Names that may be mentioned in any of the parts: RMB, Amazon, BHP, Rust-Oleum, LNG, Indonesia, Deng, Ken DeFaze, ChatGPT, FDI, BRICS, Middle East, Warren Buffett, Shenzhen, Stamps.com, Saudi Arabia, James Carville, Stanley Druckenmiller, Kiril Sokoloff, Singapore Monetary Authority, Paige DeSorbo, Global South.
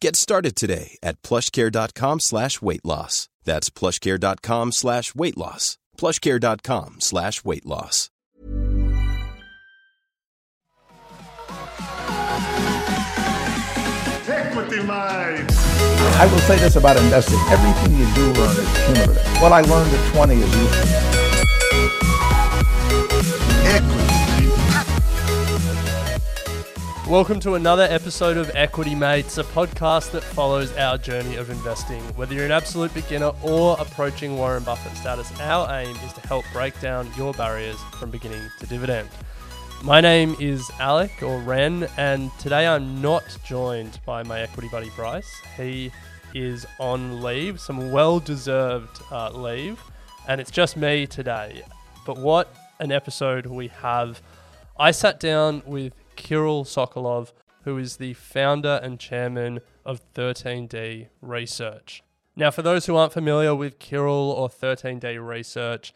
Get started today at PlushCare.com/weight loss. That's PlushCare.com/weight loss. PlushCare.com/weight loss. I will say this about investing. Everything you do learn is cumulative. What I learned at 20 is useful. Equity. Welcome to another episode of Equity Mates, a podcast that follows our journey of investing. Whether you're an absolute beginner or approaching Warren Buffett status, our aim is to help break down your barriers from beginning to dividend. My name is Alec, or Ren, and today I'm not joined by my equity buddy Bryce. He is on leave, some well-deserved leave, and it's just me today. But what an episode we have. I sat down with Kiril Sokoloff, who is the founder and chairman of 13D Research. Now, for those who aren't familiar with Kiril or 13D Research,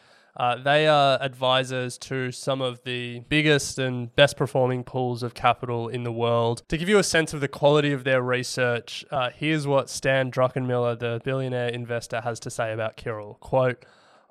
they are advisors to some of the biggest and best performing pools of capital in the world. To give you a sense of the quality of their research, here's what Stan Druckenmiller, the billionaire investor, has to say about Kiril. Quote,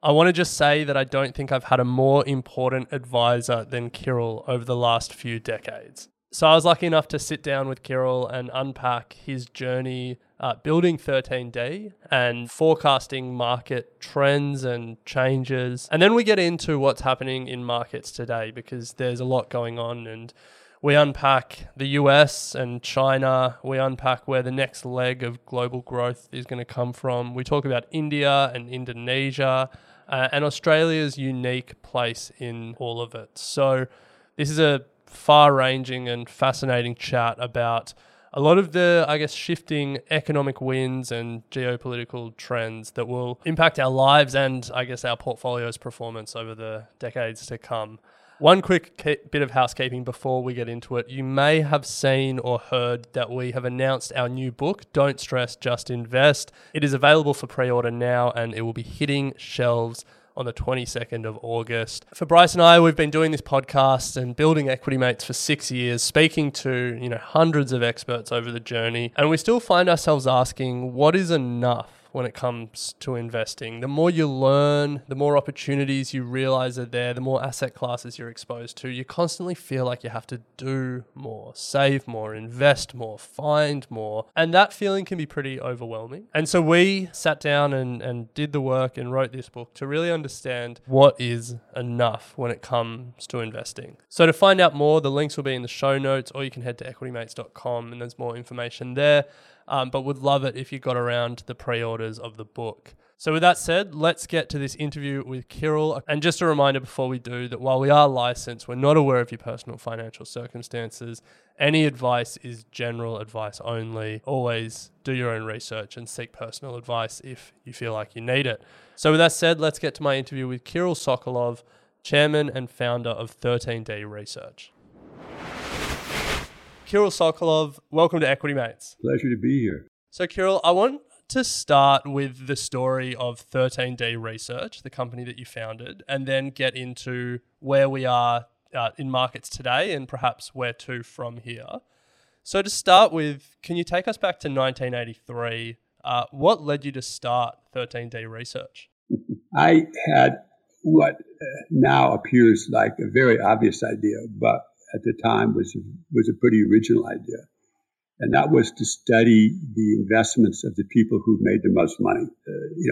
"I want to just say that I don't think I've had a more important advisor than Kiril over the last few decades." So I was lucky enough to sit down with Kiril and unpack his journey building 13D and forecasting market trends and changes. And then we get into what's happening in markets today, because there's a lot going on, and we unpack the US and China. We unpack where the next leg of global growth is going to come from. We talk about India and Indonesia and Australia's unique place in all of it. So this is a far-ranging and fascinating chat about a lot of the, I guess, shifting economic winds and geopolitical trends that will impact our lives and, I guess, our portfolio's performance over the decades to come. One quick bit of housekeeping before we get into it. You may have seen or heard that we have announced our new book, Don't Stress, Just Invest. It is available for pre-order now, and it will be hitting shelves on the 22nd of August. For Bryce and I, we've been doing this podcast and building Equity Mates for 6 years, speaking to, hundreds of experts over the journey. And we still find ourselves asking, what is enough when it comes to investing? The more you learn, the more opportunities you realize are there, the more asset classes you're exposed to, you constantly feel like you have to do more, save more, invest more, find more. And that feeling can be pretty overwhelming. And so we sat down and did the work and wrote this book to really understand what is enough when it comes to investing. So to find out more, the links will be in the show notes, or you can head to equitymates.com and there's more information there. But would love it if you got around to the pre-orders of the book. So with that said, let's get to this interview with Kiril. And just a reminder before we do that while we are licensed, we're not aware of your personal financial circumstances. Any advice is general advice only. Always do your own research and seek personal advice if you feel like you need it. So with that said, let's get to my interview with Kiril Sokoloff, chairman and founder of 13D Research. Kiril Sokoloff, welcome to Equity Mates. Pleasure to be here. So Kiril, I want to start with the story of 13D Research, the company that you founded, and then get into where we are in markets today and perhaps where to from here. So to start with, can you take us back to 1983? What led you to start 13D Research? I had what now appears like a very obvious idea, but at the time was a pretty original idea. And that was to study the investments of the people who made the most money.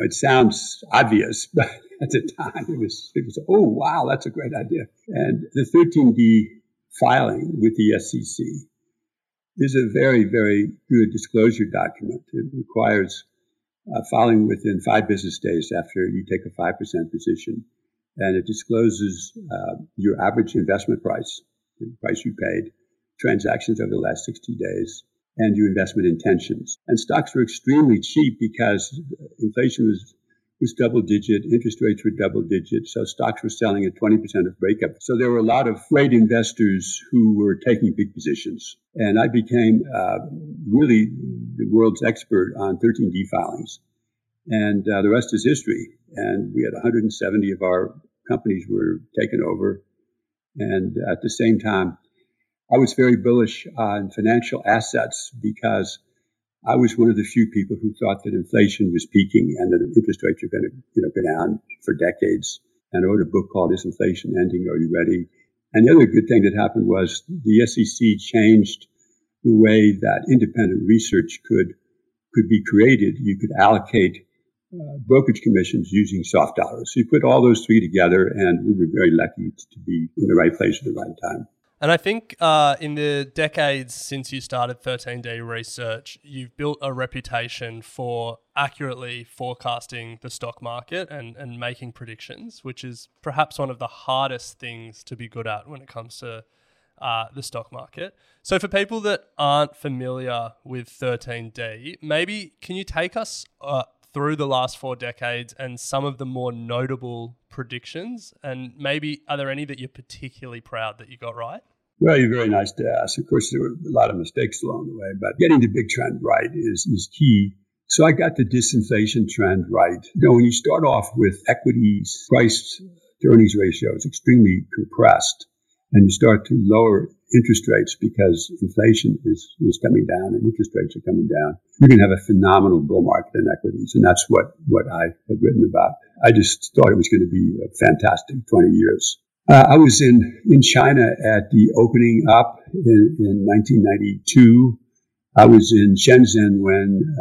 It sounds obvious, but at the time it was oh, wow, that's a great idea. And the 13D filing with the SEC is a very, very good disclosure document. It requires filing within 5 business days after you take a 5% position. And it discloses your average investment price, the price you paid, transactions over the last 60 days, and your investment intentions. And stocks were extremely cheap because inflation was double-digit, interest rates were double-digit, so stocks were selling at 20% of breakup. So there were a lot of great investors who were taking big positions. And I became really the world's expert on 13D filings. And the rest is history. And we had 170 of our companies were taken over. And at the same time, I was very bullish on financial assets because I was one of the few people who thought that inflation was peaking and that interest rates were going to go down for decades. And I wrote a book called Is Inflation Ending? Are You Ready? And the other good thing that happened was the SEC changed the way that independent research could be created. You could allocate brokerage commissions using soft dollars. So you put all those three together, and we were very lucky to be in the right place at the right time. And I think in the decades since you started 13D Research, you've built a reputation for accurately forecasting the stock market and making predictions, which is perhaps one of the hardest things to be good at when it comes to the stock market. So for people that aren't familiar with 13D, maybe can you take us through the last 4 decades and some of the more notable predictions? And maybe are there any that you're particularly proud that you got right? Well, you're very nice to ask. Of course, there were a lot of mistakes along the way, but getting the big trend right is key. So I got the disinflation trend right. You know, when you start off with equities, price to earnings ratio is extremely compressed, and you start to lower interest rates because inflation is coming down and interest rates are coming down, you can have a phenomenal bull market in equities. And that's what I had written about. I just thought it was going to be a fantastic 20 years. I was in China at the opening up in 1992. I was in Shenzhen when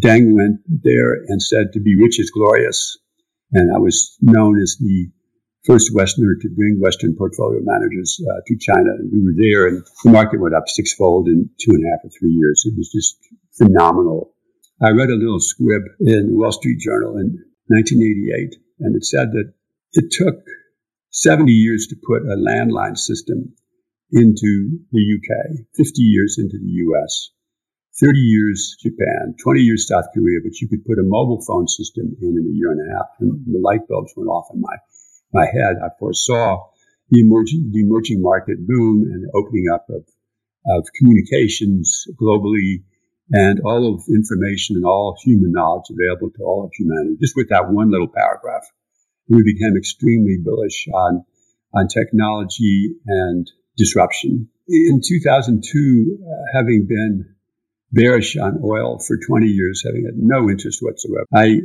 Deng went there and said, "To be rich is glorious." And I was known as the first Westerner to bring Western portfolio managers to China. And we were there, and the market went up sixfold in 2.5 or 3 years. It was just phenomenal. I read a little squib in the Wall Street Journal in 1988, and it said that it took 70 years to put a landline system into the UK, 50 years into the US, 30 years Japan, 20 years South Korea, but you could put a mobile phone system in a year and a half, and the light bulbs went off in my head. I foresaw the emerging market boom and the opening up of communications globally and all of information and all human knowledge available to all of humanity, just with that one little paragraph. We became extremely bullish on technology and disruption. In 2002, having been bearish on oil for 20 years, having had no interest whatsoever, I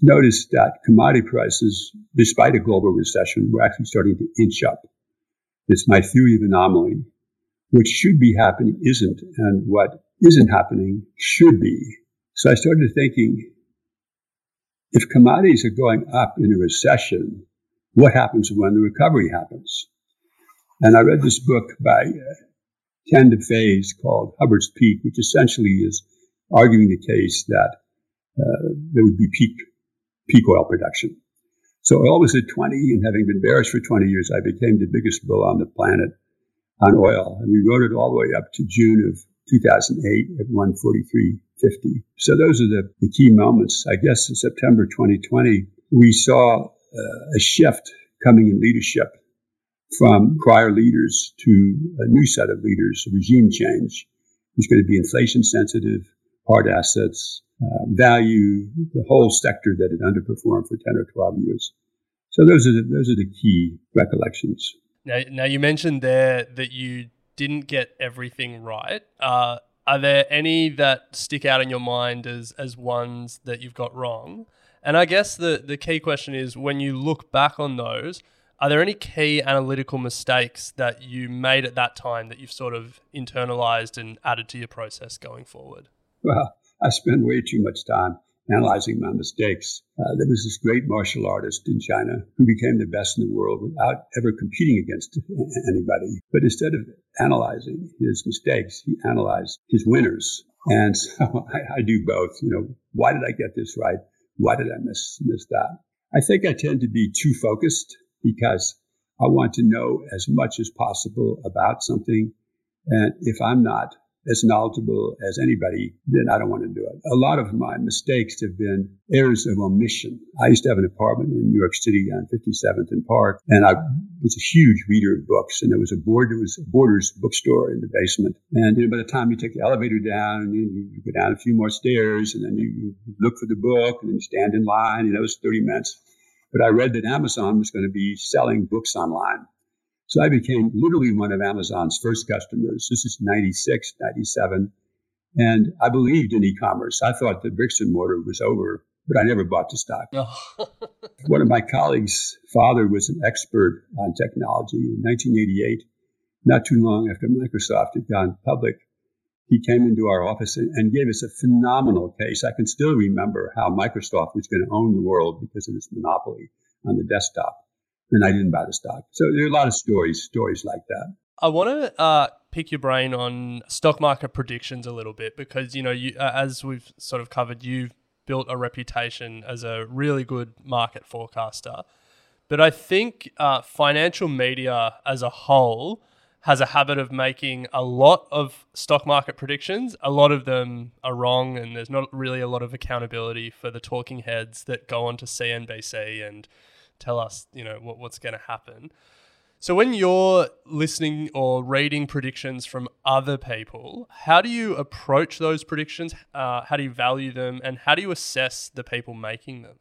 noticed that commodity prices, despite a global recession, were actually starting to inch up. It's my theory of anomaly. What should be happening isn't, and what isn't happening should be. So I started thinking, if commodities are going up in a recession, what happens when the recovery happens? And I read this book by Ken DeFaze called Hubbard's Peak, which essentially is arguing the case that there would be peak oil production. So oil was at 20, and having been bearish for 20 years, I became the biggest bull on the planet on oil. And we rode it all the way up to June of 2008 at 143.50. So those are the key moments. I guess in September 2020, we saw a shift coming in leadership from prior leaders to a new set of leaders, regime change. There's going to be inflation sensitive, hard assets, value, the whole sector that had underperformed for 10 or 12 years. So those are the key recollections. Now you mentioned there that you didn't get everything right. Are there any that stick out in your mind as ones that you've got wrong? And I guess the key question is, when you look back on those, are there any key analytical mistakes that you made at that time that you've sort of internalized and added to your process going forward? Well, I spend way too much time analyzing my mistakes. There was this great martial artist in China who became the best in the world without ever competing against anybody. But instead of analyzing his mistakes, he analyzed his winners. And so I do both. You know, why did I get this right? Why did I miss that? I think I tend to be too focused because I want to know as much as possible about something. And if I'm not as knowledgeable as anybody, then I don't want to do it. A lot of my mistakes have been errors of omission. I used to have an apartment in New York City on 57th and Park, and I was a huge reader of books, and there was a Borders bookstore in the basement. And by the time you take the elevator down, and you go down a few more stairs, and then you look for the book, and then you stand in line, and it was 30 minutes. But I read that Amazon was going to be selling books online. So I became literally one of Amazon's first customers. This is 96, 97. And I believed in e-commerce. I thought the bricks and mortar was over, but I never bought the stock. One of my colleagues' father was an expert on technology. In 1988, not too long after Microsoft had gone public, he came into our office and gave us a phenomenal case. I can still remember how Microsoft was going to own the world because of its monopoly on the desktop. And I didn't buy the stock. So there are a lot of stories like that. I want to pick your brain on stock market predictions a little bit because, you know, as we've sort of covered, you've built a reputation as a really good market forecaster. But I think financial media as a whole has a habit of making a lot of stock market predictions. A lot of them are wrong, and there's not really a lot of accountability for the talking heads that go onto CNBC and tell us, you know, what's going to happen. So when you're listening or reading predictions from other people, how do you approach those predictions? How do you value them? And how do you assess the people making them?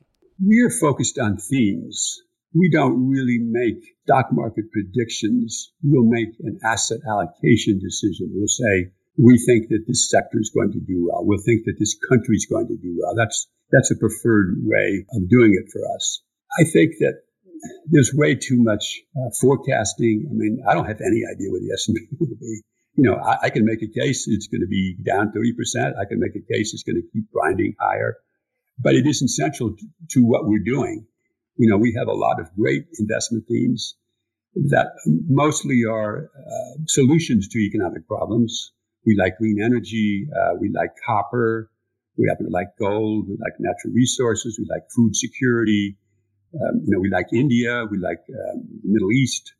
We are focused on themes. We don't really make stock market predictions. We'll make an asset allocation decision. We'll say, we think that this sector is going to do well. We'll think that this country is going to do well. That's a preferred way of doing it for us. I think that there's way too much forecasting. I mean, I don't have any idea what the S&P will be. You know, I can make a case it's going to be down 30%. I can make a case it's going to keep grinding higher. But it isn't central to what we're doing. You know, we have a lot of great investment themes that mostly are solutions to economic problems. We like green energy. We like copper. We happen to like gold. We like natural resources. We like food security. You know, we like India, we like the Middle East.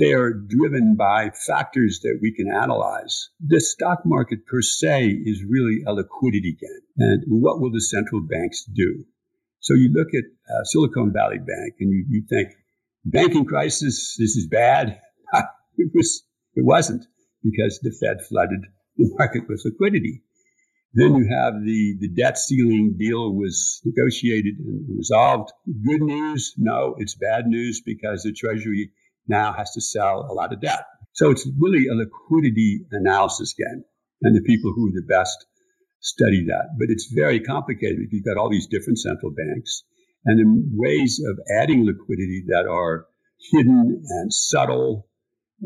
They are driven by factors that we can analyze. The stock market per se is really a liquidity game. And what will the central banks do? So you look at Silicon Valley Bank and you think, banking crisis, this is bad. It wasn't because the Fed flooded the market with liquidity. Then you have the debt ceiling deal was negotiated and resolved. Good news? No, it's bad news because the Treasury now has to sell a lot of debt. So it's really a liquidity analysis game. And the people who are the best study that. But it's very complicated because you've got all these different central banks and then ways of adding liquidity that are hidden and subtle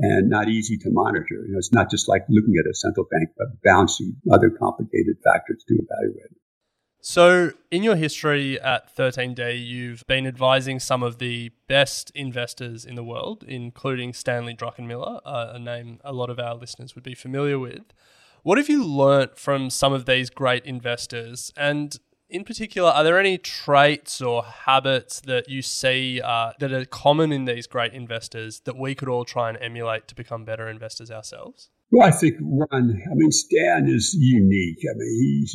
and not easy to monitor. You know, it's not just like looking at a central bank, but balancing other complicated factors to evaluate. So in your history at 13D, you've been advising some of the best investors in the world, including Stanley Druckenmiller, a name a lot of our listeners would be familiar with. What have you learnt from some of these great investors? And in particular, are there any traits or habits that you see that are common in these great investors that we could all try and emulate to become better investors ourselves? Well, I think Stan is unique. I mean,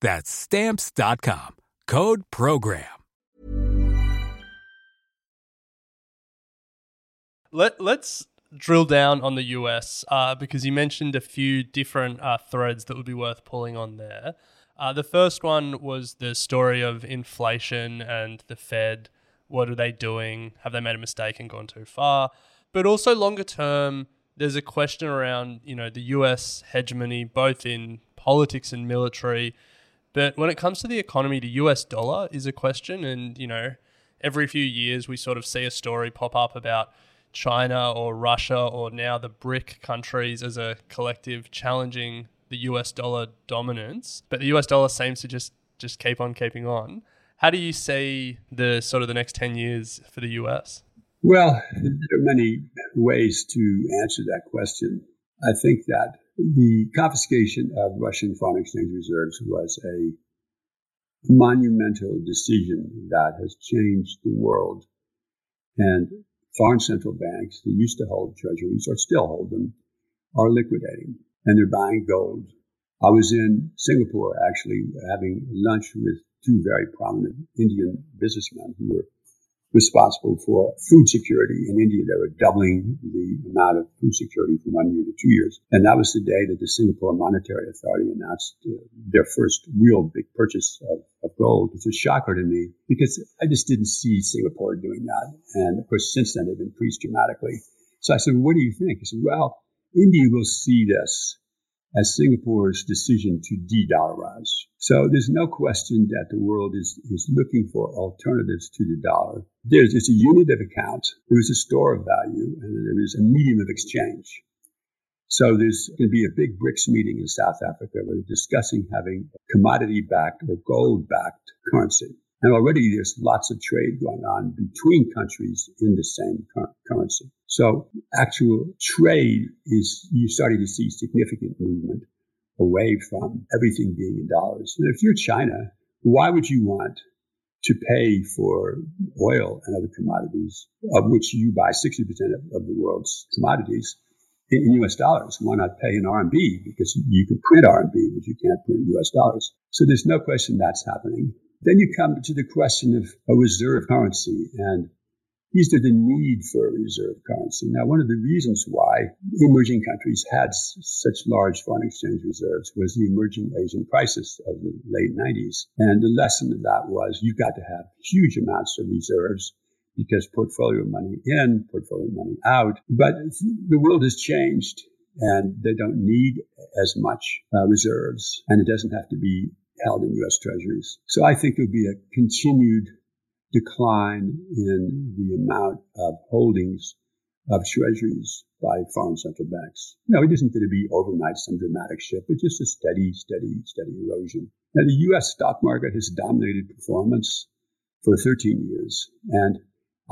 That's Stamps.com. Code PROGRAM. Let's drill down on the US because you mentioned a few different threads that would be worth pulling on there. The first one was the story of inflation and the Fed. What are they doing? Have they made a mistake and gone too far? But also longer term, there's a question around, the US hegemony, both in politics and military. But when it comes to the economy, the US dollar is a question. And, every few years we sort of see a story pop up about China or Russia or now the BRIC countries as a collective challenging the US dollar dominance. But the US dollar seems to just keep on keeping on. How do you see the sort of the next 10 years for the US? Well, there are many ways to answer that question. I think that the confiscation of Russian foreign exchange reserves was a monumental decision that has changed the world. And foreign central banks that used to hold treasuries or still hold them are liquidating and they're buying gold. I was in Singapore actually having lunch with two very prominent Indian businessmen who were responsible for food security in India. They were doubling the amount of food security from 1 year to 2 years. And that was the day that the Singapore Monetary Authority announced their first real big purchase of gold, which was a shocker to me because I just didn't see Singapore doing that. And of course, since then, they've increased dramatically. So I said, what do you think? He said, well, India will see this as Singapore's decision to de-dollarize. So there's no question that the world is looking for alternatives to the dollar. It's a unit of account, there is a store of value, and there is a medium of exchange. So there's going to be a big BRICS meeting in South Africa where they're discussing having commodity-backed or gold-backed currency. And already there's lots of trade going on between countries in the same currency. So actual trade you're starting to see significant movement away from everything being in dollars. And if you're China, why would you want to pay for oil and other commodities, of which you buy 60% of the world's commodities, in US dollars? Why not pay in RMB? Because you can print RMB, but you can't print US dollars. So there's no question that's happening. Then you come to the question of a reserve currency and is there the need for a reserve currency? Now, one of the reasons why emerging countries had such large foreign exchange reserves was the emerging Asian crisis of the late 90s. And the lesson of that was you've got to have huge amounts of reserves because portfolio money in, portfolio money out. But the world has changed and they don't need as much reserves and it doesn't have to be held in U.S. treasuries. So I think there'll be a continued decline in the amount of holdings of treasuries by foreign central banks. No, it isn't going to be overnight some dramatic shift, but just a steady erosion. Now, the U.S. stock market has dominated performance for 13 years. And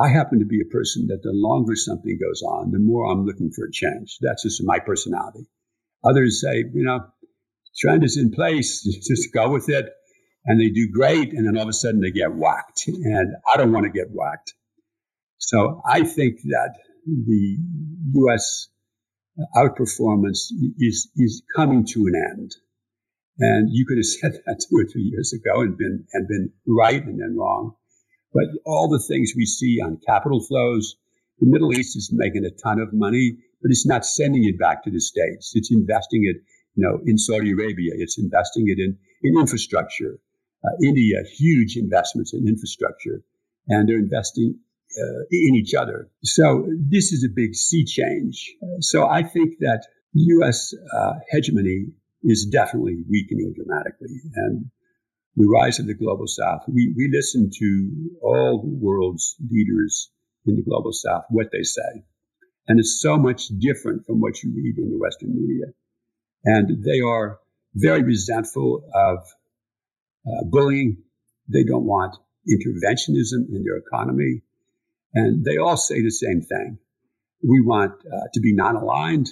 I happen to be a person that the longer something goes on, the more I'm looking for a change. That's just my personality. Others say, trend is in place, just go with it. And they do great, and then all of a sudden they get whacked. And I don't want to get whacked. So I think that the U.S. outperformance is coming to an end. And you could have said that 2 or 3 years ago and been right and then wrong. But all the things we see on capital flows, the Middle East is making a ton of money, but it's not sending it back to the States. It's investing it in Saudi Arabia, it's investing it in infrastructure. India, huge investments in infrastructure, and they're investing in each other. So this is a big sea change. So I think that U.S. hegemony is definitely weakening dramatically. And the rise of the Global South, we listen to all the world's leaders in the Global South, what they say. And it's so much different from what you read in the Western media. And they are very resentful of bullying. They don't want interventionism in their economy. And they all say the same thing. We want to be non-aligned.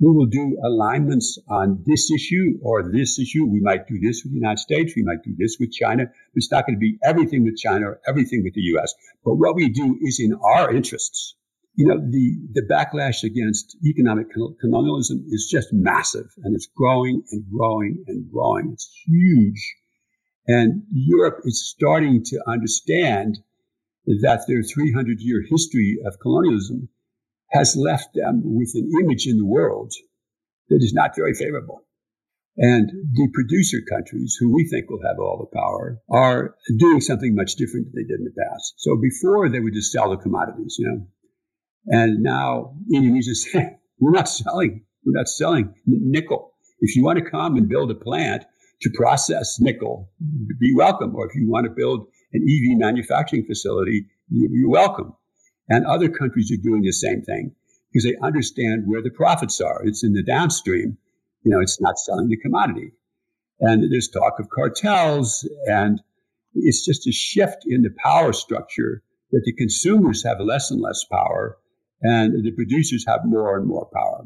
We will do alignments on this issue or this issue. We might do this with the United States. We might do this with China. It's not going to be everything with China or everything with the U.S. But what we do is in our interests. You know, the backlash against economic colonialism is just massive, and it's growing and growing and growing. It's huge. And Europe is starting to understand that their 300-year history of colonialism has left them with an image in the world that is not very favorable. And the producer countries, who we think will have all the power, are doing something much different than they did in the past. So before, they would just sell the commodities, you know. And now Indonesia is saying, we're not selling nickel. If you want to come and build a plant to process nickel, be welcome. Or if you want to build an EV manufacturing facility, you're welcome. And other countries are doing the same thing because they understand where the profits are. It's in the downstream. You know, it's not selling the commodity. And there's talk of cartels, and it's just a shift in the power structure that the consumers have less and less power, and the producers have more and more power.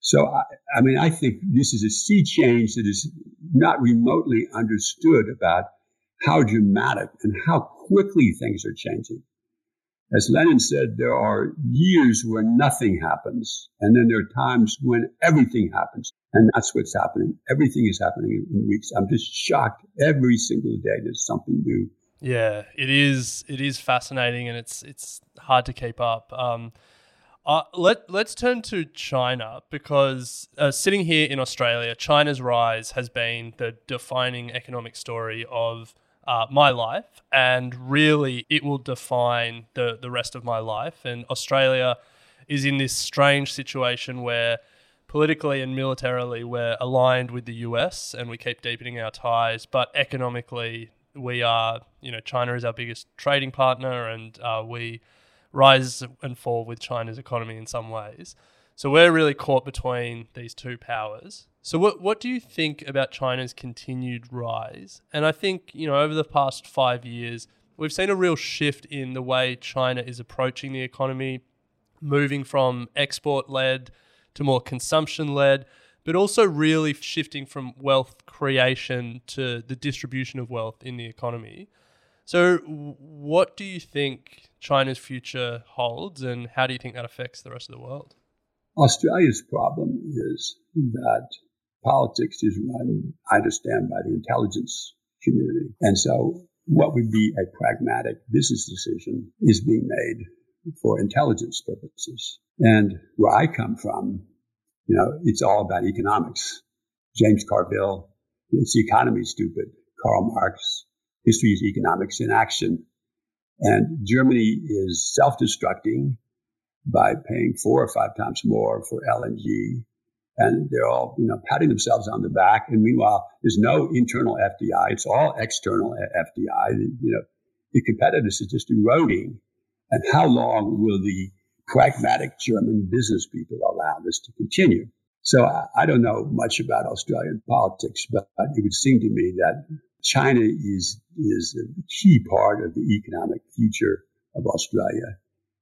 So, I think this is a sea change that is not remotely understood about how dramatic and how quickly things are changing. As Lenin said, there are years where nothing happens, and then there are times when everything happens, and that's what's happening. Everything is happening in weeks. I'm just shocked every single day there's something new. Yeah, it is fascinating, and it's hard to keep up. Let's turn to China, because sitting here in Australia, China's rise has been the defining economic story of my life, and really it will define the rest of my life. And Australia is in this strange situation where politically and militarily we're aligned with the US and we keep deepening our ties, but economically we are, you know, China is our biggest trading partner, and we rise and fall with China's economy in some ways. So we're really caught between these two powers. So what do you think about China's continued rise? And I think, you know, over the past 5 years, we've seen a real shift in the way China is approaching the economy, moving from export-led to more consumption-led, but also really shifting from wealth creation to the distribution of wealth in the economy. So what do you think China's future holds, and how do you think that affects the rest of the world? Australia's problem is that politics is run, I understand, by the intelligence community. And so what would be a pragmatic business decision is being made for intelligence purposes. And where I come from, you know, it's all about economics. James Carville, it's the economy, stupid. Karl Marx, history is economics in action. And Germany is self-destructing by paying 4 or 5 times more for LNG. And they're all, you know, patting themselves on the back. And meanwhile, there's no internal FDI. It's all external FDI. You know, the competitiveness is just eroding. And how long will the pragmatic German business people allow this to continue? So I don't know much about Australian politics, but it would seem to me that China is a key part of the economic future of Australia.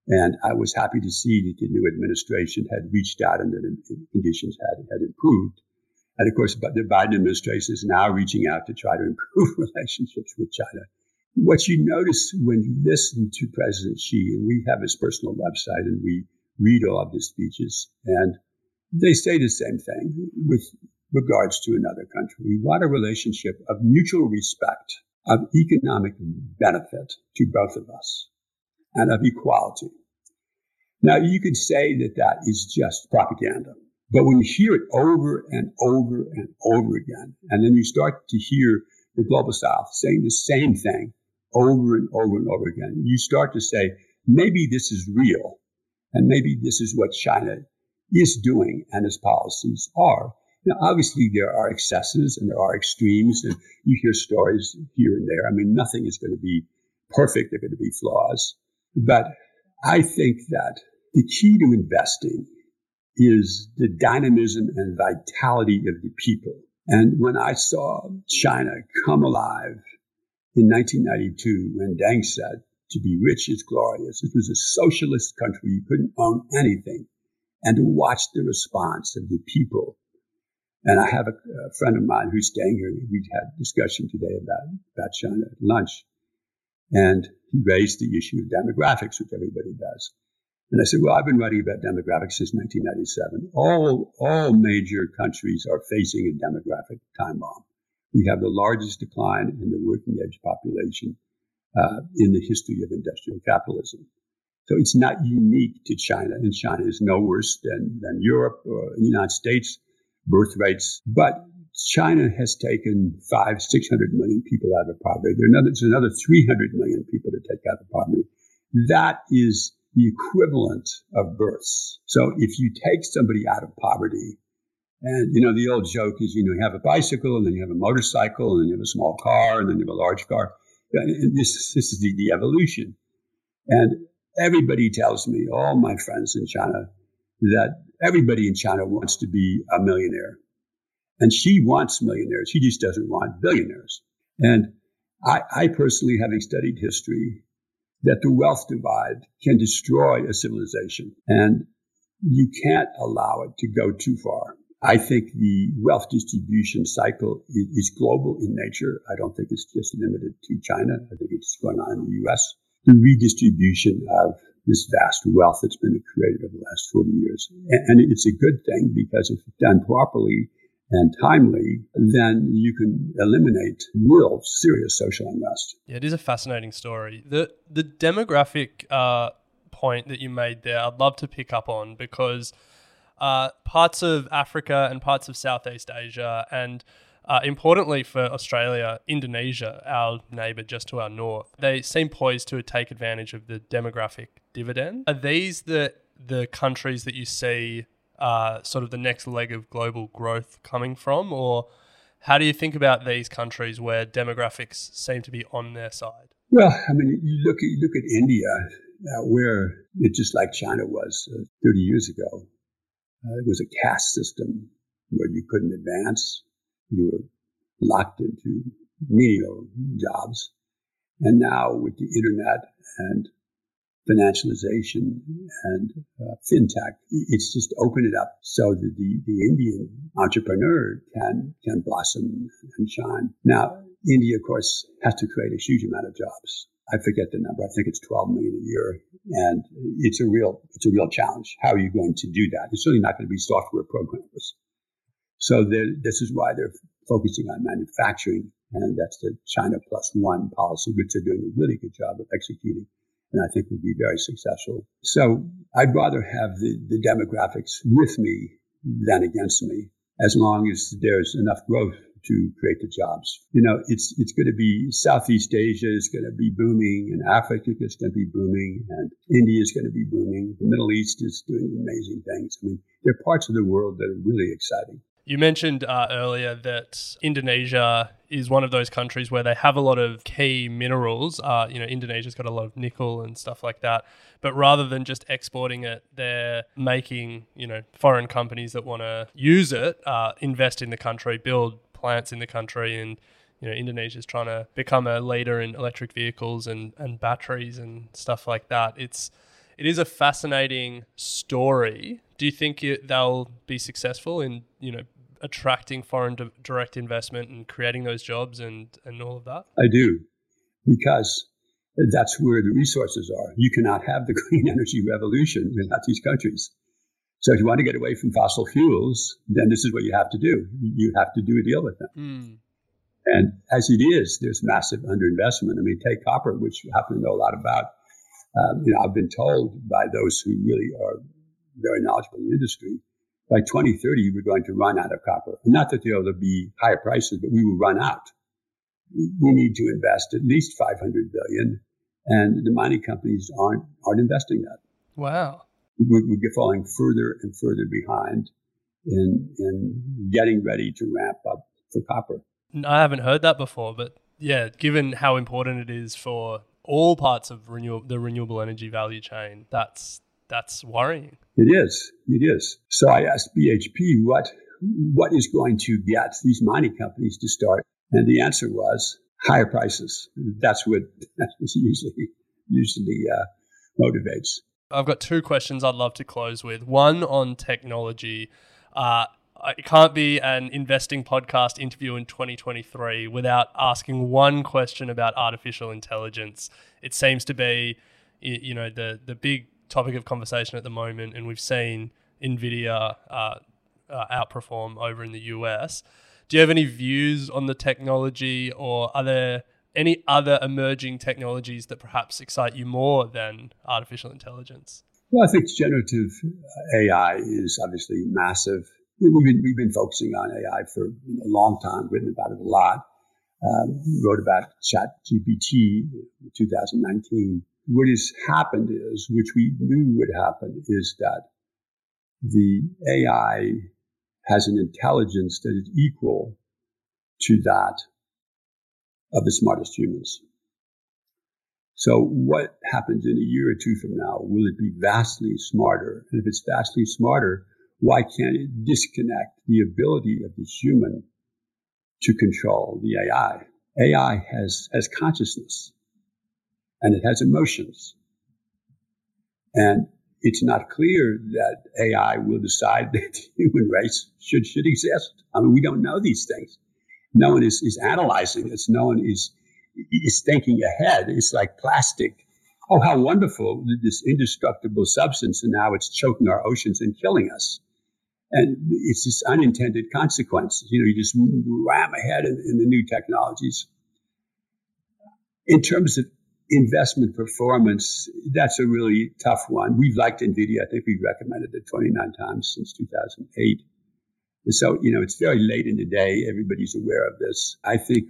And I was happy to see that the new administration had reached out and that the conditions had improved. And of course, the Biden administration is now reaching out to try to improve relationships with China. What you notice when you listen to President Xi, and we have his personal website and we read all of his speeches, and they say the same thing with regards to another country. We want a relationship of mutual respect, of economic benefit to both of us, and of equality. Now, you could say that that is just propaganda, but when you hear it over and over and over again, and then you start to hear the Global South saying the same thing over and over and over again, you start to say, maybe this is real, and maybe this is what China is doing and its policies are. Now, obviously, there are excesses and there are extremes, and you hear stories here and there. I mean, nothing is going to be perfect. There are going to be flaws. But I think that the key to investing is the dynamism and vitality of the people. And when I saw China come alive in 1992, when Deng said, "To be rich is glorious," it was a socialist country. You couldn't own anything. And to watch the response of the people. And I have a friend of mine who's staying here. We had a discussion today about China at lunch. And he raised the issue of demographics, which everybody does. And I said, well, I've been writing about demographics since 1997. All major countries are facing a demographic time bomb. We have the largest decline in the working age population in the history of industrial capitalism. So it's not unique to China, and China is no worse than Europe or the United States birth rates. But China has taken 600 million people out of poverty. There's another 300 million people to take out of poverty. That is the equivalent of births. So if you take somebody out of poverty, and you know the old joke is, you have a bicycle, and then you have a motorcycle, and then you have a small car, and then you have a large car. And this is the evolution. And everybody tells me, all my friends in China, that everybody in China wants to be a millionaire. And she wants millionaires. She just doesn't want billionaires. And I personally, having studied history, that the wealth divide can destroy a civilization. And you can't allow it to go too far. I think the wealth distribution cycle is global in nature. I don't think it's just limited to China. I think it's going on in the U.S. The redistribution of this vast wealth that's been created over the last 40 years. And it's a good thing, because if it's done properly and timely, then you can eliminate real serious social unrest. Yeah, it is a fascinating story. The demographic point that you made there, I'd love to pick up on, because parts of Africa and parts of Southeast Asia, and importantly for Australia, Indonesia, our neighbour just to our north, they seem poised to take advantage of the demographic dividend. Are these the countries that you see sort of the next leg of global growth coming from? Or how do you think about these countries where demographics seem to be on their side? Well, I mean, you look at India, where it's just like China was 30 years ago. It was a caste system where you couldn't advance. You were locked into menial jobs. And now with the internet and financialization and fintech, it's just opened it up so that the Indian entrepreneur can blossom and shine. Now, India, of course, has to create a huge amount of jobs. I forget the number. I think it's 12 million a year. And it's a real challenge. How are you going to do that? It's certainly not going to be software programmers. So this is why they're focusing on manufacturing. And that's the China Plus One policy, which they're doing a really good job of executing. And I think we'll be very successful. So I'd rather have the demographics with me than against me, as long as there's enough growth to create the jobs. You know, it's going to be Southeast Asia is going to be booming, and Africa is going to be booming, and India is going to be booming. The Middle East is doing amazing things. I mean, there are parts of the world that are really exciting. You mentioned earlier that Indonesia is one of those countries where they have a lot of key minerals. Indonesia's got a lot of nickel and stuff like that. But rather than just exporting it, they're making, foreign companies that want to use it, invest in the country, build plants in the country. And, Indonesia's trying to become a leader in electric vehicles and batteries and stuff like that. It is a fascinating story. Do you think they'll be successful in, attracting foreign direct investment and creating those jobs and all of that? I do, because that's where the resources are. You cannot have the green energy revolution without these countries. So if you want to get away from fossil fuels, then this is what you have to do. You have to do a deal with them. Mm. And as it is, there's massive underinvestment. I mean, take copper, which you happen to know a lot about. I've been told by those who really are very knowledgeable in the industry, by 2030, we're going to run out of copper. Not that there'll be higher prices, but we will run out. We need to invest at least $500 billion, and the mining companies aren't investing that. Wow. We're falling further and further behind in getting ready to ramp up for copper. I haven't heard that before, but yeah, given how important it is for all parts of the renewable energy value chain, that's That's worrying. It is. So I asked BHP, what is going to get these mining companies to start? And the answer was higher prices. That's what usually motivates. I've got two questions I'd love to close with. One on technology. It can't be an investing podcast interview in 2023 without asking one question about artificial intelligence. It seems to be, the big topic of conversation at the moment, and we've seen NVIDIA outperform over in the US. Do you have any views on the technology, or are there any other emerging technologies that perhaps excite you more than artificial intelligence? Well, I think generative AI is obviously massive. We've been focusing on AI for a long time, written about it a lot. Wrote about ChatGPT in 2019. What has happened is, which we knew would happen, is that the AI has an intelligence that is equal to that of the smartest humans. So what happens in a year or two from now? Will it be vastly smarter? And if it's vastly smarter, why can't it disconnect the ability of the human to control the AI? AI has consciousness, and it has emotions. And it's not clear that AI will decide that the human race should exist. I mean, we don't know these things. No one is analyzing this. No one is thinking ahead. It's like plastic. Oh, how wonderful, this indestructible substance, and now it's choking our oceans and killing us. And it's this unintended consequence. You just ram ahead in the new technologies. In terms of investment performance, that's a really tough one. We've liked NVIDIA. I think we've recommended it 29 times since 2008. And so, it's very late in the day. Everybody's aware of this. I think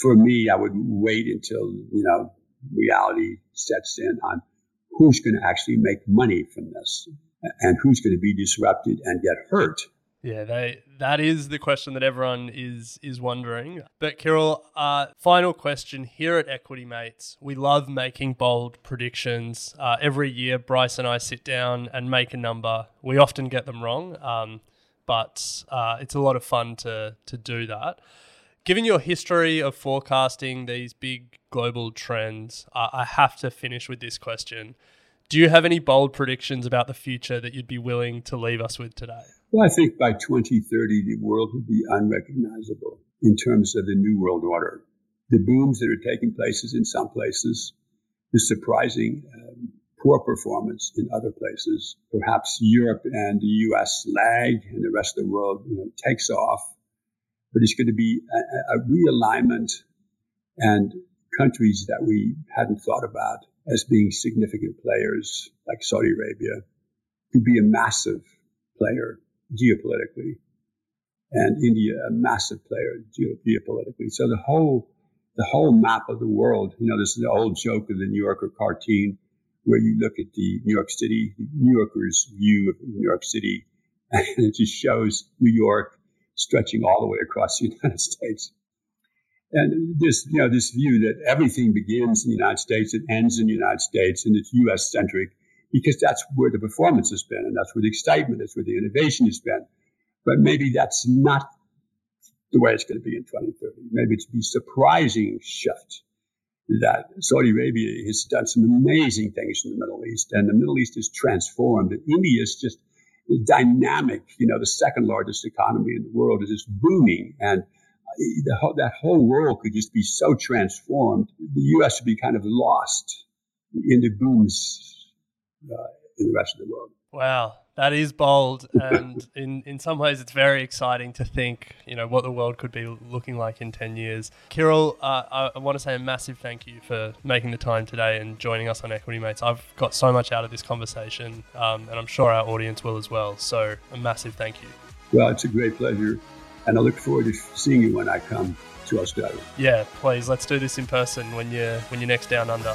for me, I would wait until, reality sets in on who's going to actually make money from this and who's going to be disrupted and get hurt. Yeah, that is the question that everyone is wondering. But Kiril, final question here at Equity Mates. We love making bold predictions. Every year, Bryce and I sit down and make a number. We often get them wrong, but it's a lot of fun to do that. Given your history of forecasting these big global trends, I have to finish with this question. Do you have any bold predictions about the future that you'd be willing to leave us with today? Well, I think by 2030, the world will be unrecognizable in terms of the New World Order. The booms that are taking place in some places, the surprising poor performance in other places. Perhaps Europe and the U.S. lag and the rest of the world takes off. But it's going to be a realignment, and countries that we hadn't thought about as being significant players, like Saudi Arabia, could be a massive player geopolitically, and India a massive player geopolitically. So the whole map of the world, this is the old joke of the New Yorker cartoon, where you look at the New Yorker's view of New York City, and it just shows New York stretching all the way across the United States. And this, this view that everything begins in the United States, it ends in the United States, and it's U.S.-centric, because that's where the performance has been, and that's where the excitement, that's where the innovation has been. But maybe that's not the way it's going to be in 2030. Maybe it's a surprising shift that Saudi Arabia has done some amazing things in the Middle East, and the Middle East is transformed, and India is just dynamic, the second largest economy in the world is just booming, and that whole world could just be so transformed. The U.S. would be kind of lost in the booms in the rest of the world. Wow, that is bold, and in some ways it's very exciting to think, what the world could be looking like in 10 years. Kiril, I want to say a massive thank you for making the time today and joining us on Equity Mates. I've got so much out of this conversation, and I'm sure our audience will as well. So a massive thank you. Well, it's a great pleasure, and I look forward to seeing you when I come to Australia. Yeah, please, let's do this in person when you're next down under.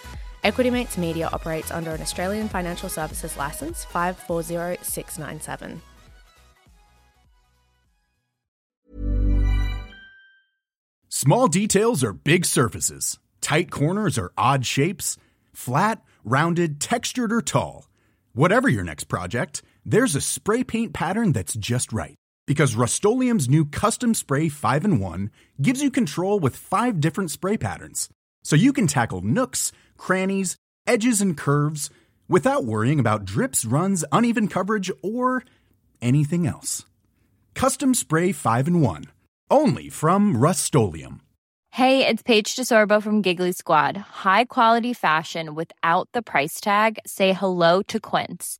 Equity Mates Media operates under an Australian Financial Services Licence 540697. Small details are big surfaces. Tight corners or odd shapes, flat, rounded, textured, or tall. Whatever your next project, there's a spray paint pattern that's just right. Because Rust-Oleum's new Custom Spray 5-in-1 gives you control with 5 different spray patterns. So you can tackle nooks, crannies, edges, and curves without worrying about drips, runs, uneven coverage, or anything else. Custom Spray 5-in-1. Only from Rust-Oleum. Hey, it's Paige DeSorbo from Giggly Squad. High quality fashion without the price tag. Say hello to Quince.